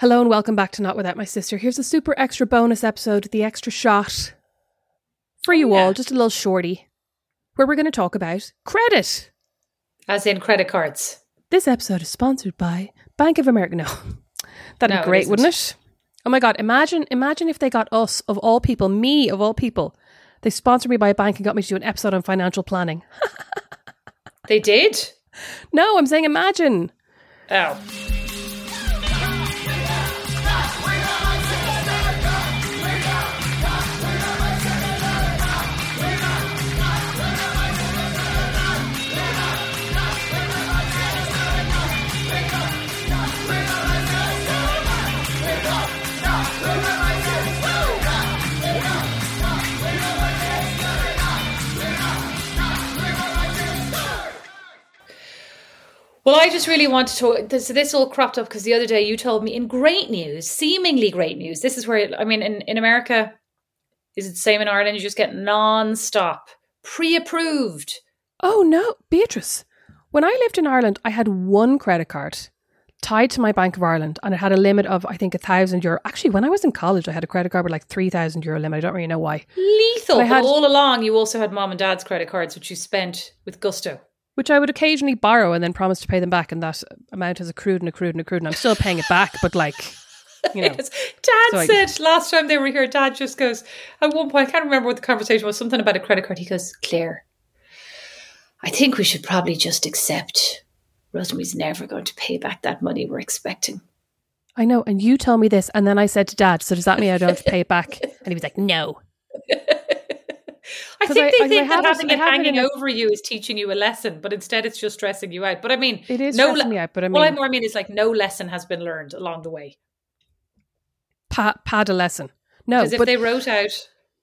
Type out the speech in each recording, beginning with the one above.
Hello and welcome back to Not Without My Sister. Here's a super extra bonus episode, the extra shot for you all, just a little shorty, where we're going to talk about credit. As in credit cards. This episode is sponsored by Bank of America. No, that'd be great, wouldn't it? Oh my God, imagine if they got us, of all people, me of all people, they sponsored me by a bank and got me to do an episode on financial planning. They did? No, I'm saying imagine. Oh. Well, I just really want to talk. So this all cropped up because the other day you told me in great news, seemingly great news. This is where, in America, is it the same in Ireland? You just get non-stop, pre-approved. Oh, no, Beatrice. When I lived in Ireland, I had one credit card tied to my Bank of Ireland and it had a limit of, I think, €1,000. Actually, when I was in college, I had a credit card with like €3,000 limit. I don't really know why. Lethal. But all along, you also had mom and dad's credit cards, which you spent with gusto. Which I would occasionally borrow and then promise to pay them back. And that amount has accrued. And I'm still paying it back. But Dad said last time they were here, Dad just goes, at one point, I can't remember what the conversation was, something about a credit card. He goes, Claire, I think we should probably just accept Rosemary's never going to pay back that money we're expecting. I know. And you tell me this. And then I said to Dad, so does that mean I don't have to pay it back? And he was like, no. I think they think that having it hanging over you is teaching you a lesson, but instead it's just stressing you out. But I mean, it is stressing me out. But I mean, it's like no lesson has been learned along the way. Pad a lesson. No, because if they wrote out,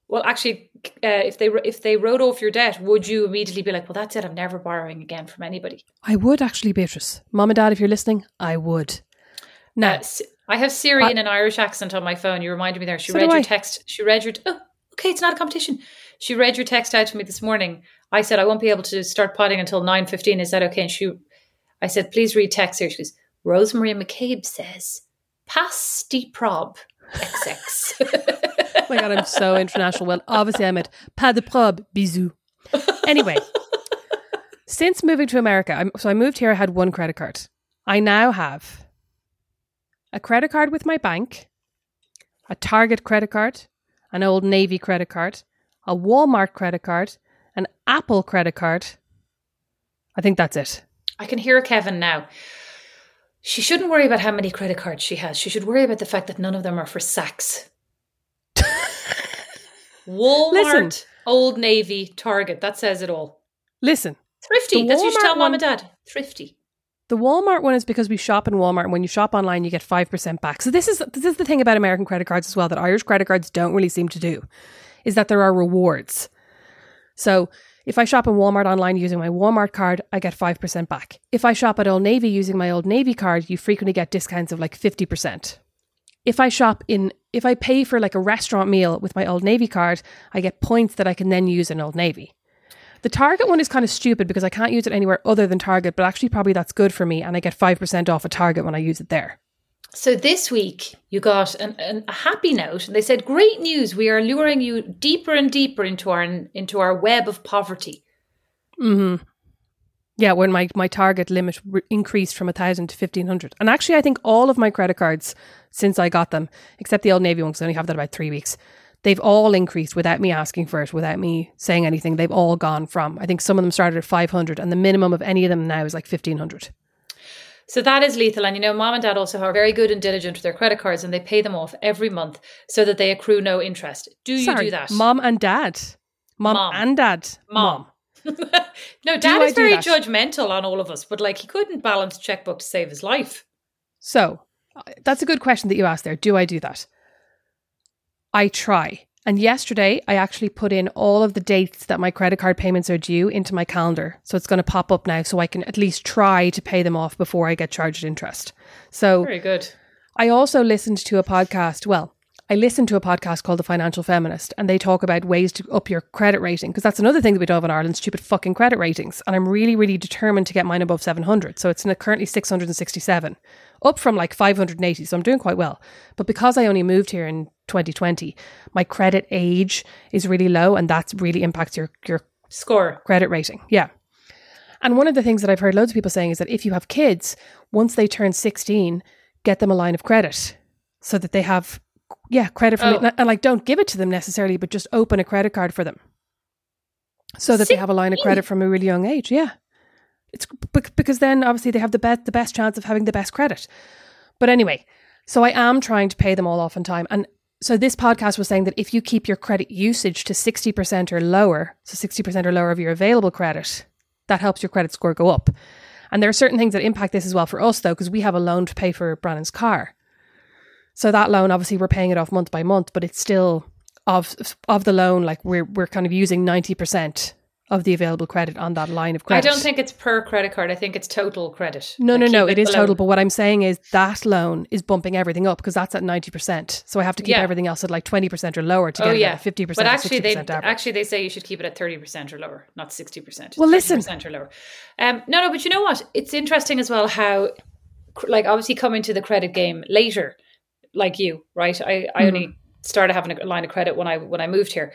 well, actually, if they wrote off your debt, would you immediately be like, well, that's it, I'm never borrowing again from anybody? I would actually, Beatrice, Mom and Dad, if you're listening, I would. Now, I have Siri in an Irish accent on my phone. You reminded me there. She read your text. She read your. Oh, okay, it's not a competition. She read your text out to me this morning. I said, I won't be able to start potting until 9:15. Is that okay? And I said, please read text here. She goes, Rosemary McCabe says, pass de prob, XX. Oh my God, I'm so international. Well, obviously I meant, pas de prob, bisous. Anyway, since moving to America, I moved here, I had one credit card. I now have a credit card with my bank, a Target credit card, an Old Navy credit card, a Walmart credit card, an Apple credit card. I think that's it. I can hear Kevin now. She shouldn't worry about how many credit cards she has. She should worry about the fact that none of them are for Saks. Walmart, listen, Old Navy, Target. That says it all. Listen. Thrifty. That's what you should tell Mom and Dad. Thrifty. The Walmart one is because we shop in Walmart, and when you shop online, you get 5% back. So this is the thing about American credit cards as well that Irish credit cards don't really seem to do, is that there are rewards. So If I shop in Walmart online using my Walmart card, I get 5% back. If I shop at Old Navy using my Old Navy card, you frequently get discounts of like 50%. If I pay for like a restaurant meal with my Old Navy card, I get points that I can then use in Old Navy. The Target one is kind of stupid because I can't use it anywhere other than Target, but actually probably that's good for me, and I get 5% off at Target when I use it there. So this week you got a happy note, and they said, "Great news! We are luring you deeper and deeper into our web of poverty." Mm-hmm. Yeah, when my Target limit increased from 1,000 to 1,500. And actually I think all of my credit cards since I got them, except the Old Navy one because I only have that about 3 weeks, they've all increased without me asking for it, without me saying anything. They've all gone from, I think some of them started at 500 and the minimum of any of them now is like 1,500. So that is lethal. And you know, mom and dad also are very good and diligent with their credit cards and they pay them off every month so that they accrue no interest. Do you do that? Mom and dad. Mom and dad. No, dad is very judgmental on all of us, but like he couldn't balance checkbook to save his life. So that's a good question that you asked there. Do I do that? I try. And yesterday I actually put in all of the dates that my credit card payments are due into my calendar. So it's going to pop up now so I can at least try to pay them off before I get charged interest. So very good. I also listened to a podcast. I listened to a podcast called The Financial Feminist, and they talk about ways to up your credit rating, because that's another thing that we don't have in Ireland, stupid fucking credit ratings. And I'm really, really determined to get mine above 700. So it's currently 667, up from like 580. So I'm doing quite well. But because I only moved here in 2020, my credit age is really low, and that really impacts your score, credit rating. Yeah. And one of the things that I've heard loads of people saying is that if you have kids, once they turn 16, get them a line of credit so that they have... Yeah, credit for me. And like, don't give it to them necessarily, but just open a credit card for them so that they have a line of credit from a really young age. Yeah. It's because then obviously they have the best chance of having the best credit. But anyway, so I am trying to pay them all off on time. And so this podcast was saying that if you keep your credit usage to 60% or lower, so 60% or lower of your available credit, that helps your credit score go up. And there are certain things that impact this as well for us though, because we have a loan to pay for Brandon's car. So that loan, obviously, we're paying it off month by month, but it's still of the loan. Like we're kind of using 90% of the available credit on that line of credit. I don't think it's per credit card. I think it's total credit. No. It is total. But what I'm saying is that loan is bumping everything up because that's at 90%. So I have to keep everything else at like 20% or lower to get it at 50%. But actually, they say you should keep it at 30% or lower, not 60%. Well, listen, 30% or lower. No. But you know what? It's interesting as well how, like, obviously, coming to the credit game later. Like you, right? I only started having a line of credit when I moved here.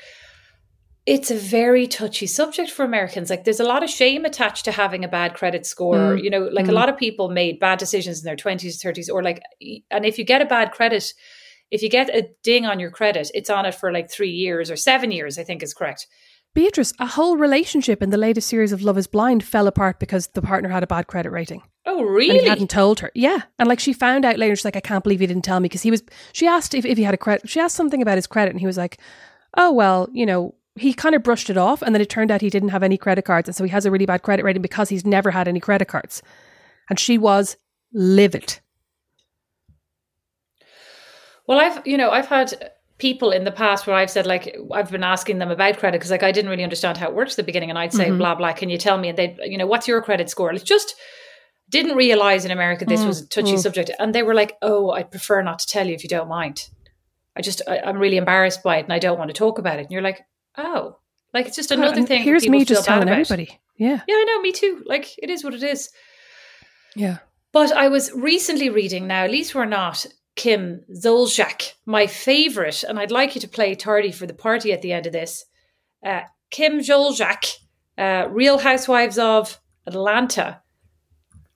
It's a very touchy subject for Americans. Like there's a lot of shame attached to having a bad credit score. Mm. You know, like a lot of people made bad decisions in their 20s, 30s, or like, and if you get a bad credit, if you get a ding on your credit, it's on it for like 3 years or 7 years, I think is correct. Beatrice, a whole relationship in the latest series of Love is Blind fell apart because the partner had a bad credit rating. Oh, really? And he hadn't told her. Yeah. And like she found out later, she's like, I can't believe he didn't tell me, because she asked if he had a credit. She asked something about his credit and he was like, oh, well, you know, he kind of brushed it off. And then it turned out he didn't have any credit cards. And so he has a really bad credit rating because he's never had any credit cards. And she was livid. Well, I've had... people in the past where I've said, like, I've been asking them about credit because, like, I didn't really understand how it works at the beginning, and I'd say blah blah, can you tell me, and they, you know, what's your credit score? It's just didn't realize in America this was a touchy subject, and they were like, oh, I'd prefer not to tell you if you don't mind. I'm really embarrassed by it and I don't want to talk about it. And you're like, oh, like it's just another thing. Here's me just telling everybody. Yeah, I know, me too. Like it is what it is. Yeah, but I was recently reading now. At least we're not. Kim Zolciak, my favorite, and I'd like you to play tardy for the party at the end of this. Kim Zolciak, Real Housewives of Atlanta.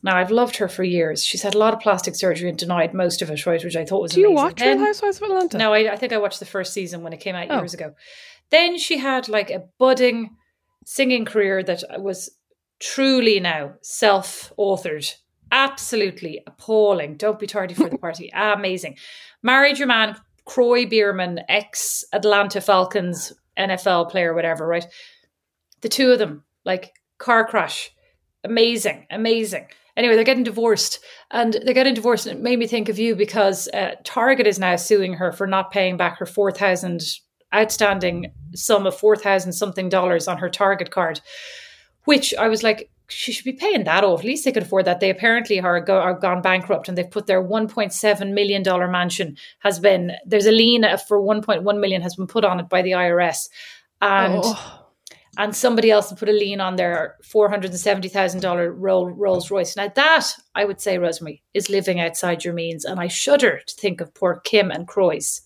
Now, I've loved her for years. She's had a lot of plastic surgery and denied most of it, right? Which I thought was amazing. Do you watch Real Housewives of Atlanta? No, I think I watched the first season when it came out years ago. Then she had like a budding singing career that was truly now self-authored. Absolutely appalling. Don't be tardy for the party. Amazing. Married your man, Croy Bierman, ex-Atlanta Falcons, NFL player, whatever, right? The two of them, like car crash. Amazing. Anyway, they're getting divorced. And it made me think of you because Target is now suing her for not paying back her 4,000 outstanding sum of $4,000-something on her Target card, which I was like, she should be paying that off. At least they could afford that. They apparently are gone bankrupt, and they've put their $1.7 million mansion there's a lien for $1.1 million has been put on it by the IRS. And somebody else put a lien on their $470,000 Rolls Royce. Now that, I would say, Rosemary, is living outside your means. And I shudder to think of poor Kim and Croy's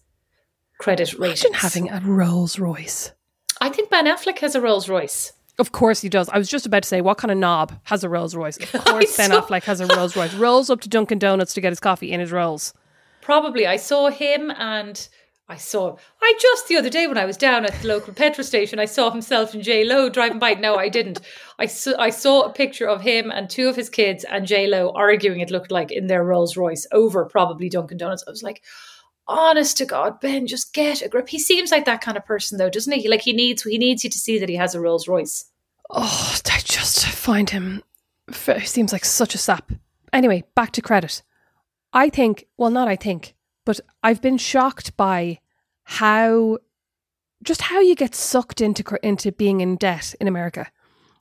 credit ratings. Imagine having a Rolls Royce. I think Ben Affleck has a Rolls Royce. Of course he does. I was just about to say, what kind of knob has a Rolls Royce? Of course Ben Affleck has a Rolls Royce. Rolls up to Dunkin' Donuts to get his coffee in his Rolls. Probably. I saw him and... I just the other day when I was down at the local petrol station, I saw himself and J-Lo driving by. No, I didn't. I saw a picture of him and two of his kids and J-Lo arguing, it looked like, in their Rolls Royce over probably Dunkin' Donuts. I was like, honest to God, Ben, just get a grip. He seems like that kind of person though, doesn't he? Like he needs you to see that he has a Rolls Royce. Oh, I just find him, he seems like such a sap. Anyway, back to credit. But I've been shocked by how you get sucked into being in debt in America.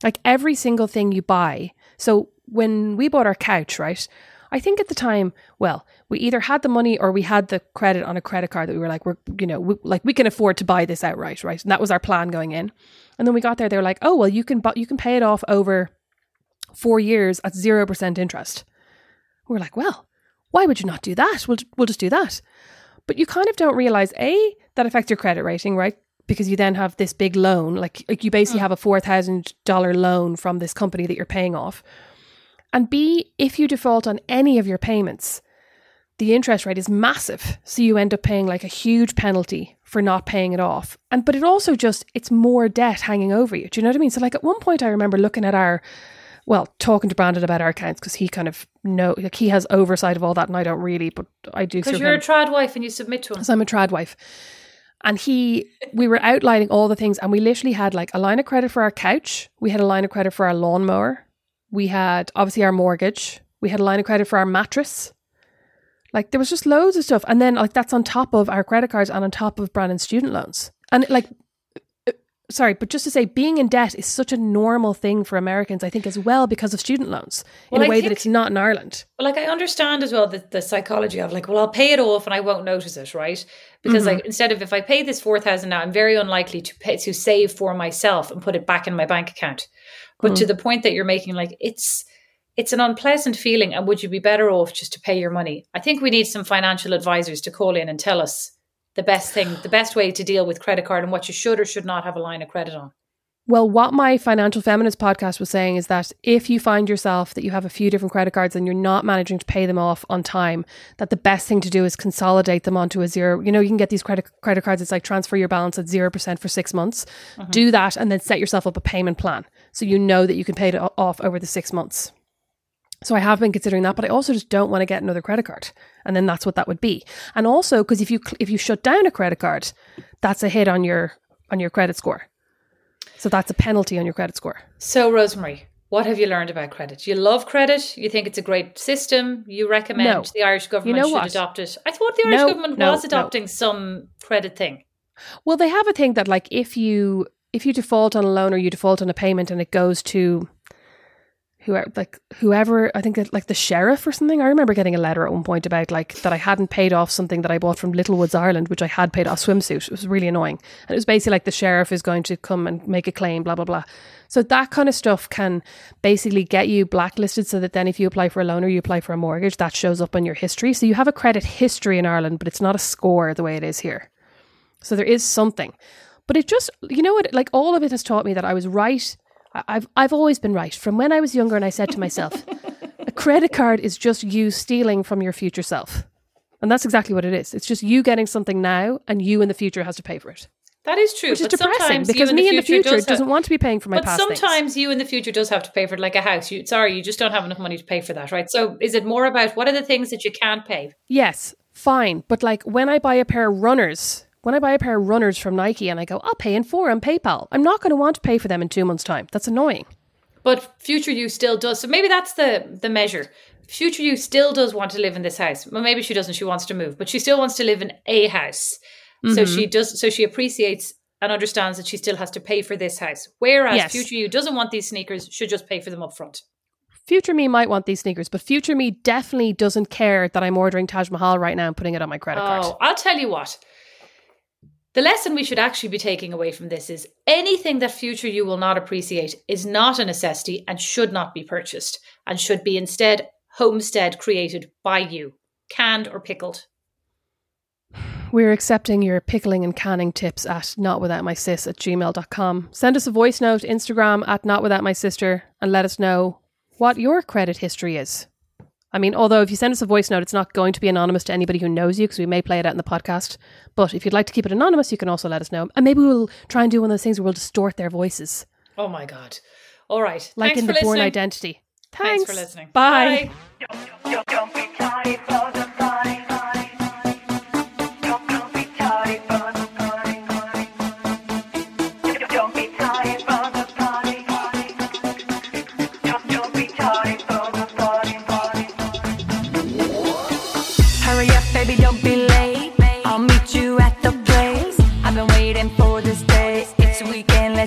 Like every single thing you buy. So when we bought our couch, right? I think at the time, well, we either had the money or we had the credit on a credit card that we were like, we can afford to buy this outright, right? And that was our plan going in. And then we got there, they were like, oh, well, you can pay it off over 4 years at 0% interest. We were like, well, why would you not do that? We'll just do that. But you kind of don't realise, A, that affects your credit rating, right? Because you then have this big loan, like you basically have a $4,000 loan from this company that you're paying off. And B, if you default on any of your payments, the interest rate is massive. So you end up paying like a huge penalty for not paying it off. But it also just, it's more debt hanging over you. Do you know what I mean? So like at one point I remember looking at talking to Brandon about our accounts because he kind of he has oversight of all that and I don't really, but I do. Because you're a trad wife and you submit to him. Because I'm a trad wife. And we were outlining all the things and we literally had like a line of credit for our couch. We had a line of credit for our lawnmower. We had obviously our mortgage. We had a line of credit for our mattress. Like there was just loads of stuff. And then like that's on top of our credit cards and on top of Brandon's student loans. And but just to say, being in debt is such a normal thing for Americans, I think, as well, because of student loans that it's not in Ireland. Well, like I understand as well the psychology of like, well, I'll pay it off and I won't notice it, right? Because like instead of if I pay this $4,000 now, I'm very unlikely to save for myself and put it back in my bank account. But to the point that you're making, like it's an unpleasant feeling, and would you be better off just to pay your money? I think we need some financial advisors to call in and tell us the best way to deal with credit card and what you should or should not have a line of credit on. Well, what my Financial Feminist podcast was saying is that if you find yourself that you have a few different credit cards and you're not managing to pay them off on time, that the best thing to do is consolidate them onto a zero. You know, you can get these credit cards. It's like transfer your balance at 0% for 6 months. Do that and then set yourself up a payment plan so you know that you can pay it off over the 6 months. So I have been considering that, but I also just don't want to get another credit card. And then that's what that would be. And also, because if you shut down a credit card, that's a hit on your credit score. So that's a penalty on your credit score. So Rosemary, what have you learned about credit? You love credit. You think it's a great system. You recommend the Irish government should adopt it. I thought the Irish government was adopting some credit thing. Well, they have a thing that like if you default on a loan or you default on a payment and it goes to... whoever, I think like the sheriff or something. I remember getting a letter at one point about like that I hadn't paid off something that I bought from Littlewoods, Ireland, which I had paid off, swimsuit. It was really annoying. And it was basically like the sheriff is going to come and make a claim, blah, blah, blah. So that kind of stuff can basically get you blacklisted so that then if you apply for a loan or you apply for a mortgage, that shows up on your history. So you have a credit history in Ireland, but it's not a score the way it is here. So there is something. But it just, you know what, like all of it has taught me that I was right. I've always been right from when I was younger, and I said to myself, a credit card is just you stealing from your future self. And that's exactly what it is. It's just you getting something now and you in the future has to pay for it. That is true. Which is depressing because me in the future doesn't want to be paying for my past things. But sometimes you in the future does have to pay for it, like a house. You just don't have enough money to pay for that, right? So is it more about what are the things that you can't pay? Yes, fine. But like when I buy a pair of runners... When I buy a pair of runners from Nike and I go, I'll pay in 4 on PayPal. I'm not going to want to pay for them in 2 months' time. That's annoying. But future you still does. So maybe that's the measure. Future you still does want to live in this house. Well, maybe she doesn't. She wants to move. But she still wants to live in a house. Mm-hmm. So she appreciates and understands that she still has to pay for this house. Whereas future you doesn't want these sneakers, should just pay for them up front. Future me might want these sneakers, but future me definitely doesn't care that I'm ordering Taj Mahal right now and putting it on my credit card. Oh, I'll tell you what. The lesson we should actually be taking away from this is anything that future you will not appreciate is not a necessity and should not be purchased and should be instead homestead created by you, canned or pickled. We're accepting your pickling and canning tips at notwithoutmysis@gmail.com. Send us a voice note, Instagram @notwithoutmysister, and let us know what your credit history is. I mean, although if you send us a voice note, it's not going to be anonymous to anybody who knows you because we may play it out in the podcast. But if you'd like to keep it anonymous, you can also let us know. And maybe we'll try and do one of those things where we'll distort their voices. Oh my God. All right. Like Thanks in The listening. Born Identity. Thanks for listening. Bye. Bye. Don't be tired for the fight.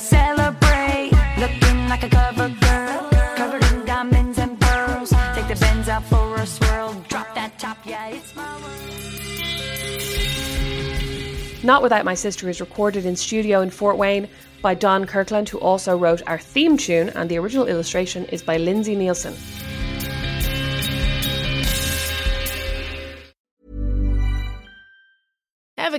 Celebrate, looking like a cover girl, covered in diamonds and pearls. Take the Benz out for a swirl, drop that top, yeah, it's my world. Not Without My Sister is recorded in studio in Fort Wayne by Don Kirkland, who also wrote our theme tune, and the original illustration is by Lindsay Neilson. Ever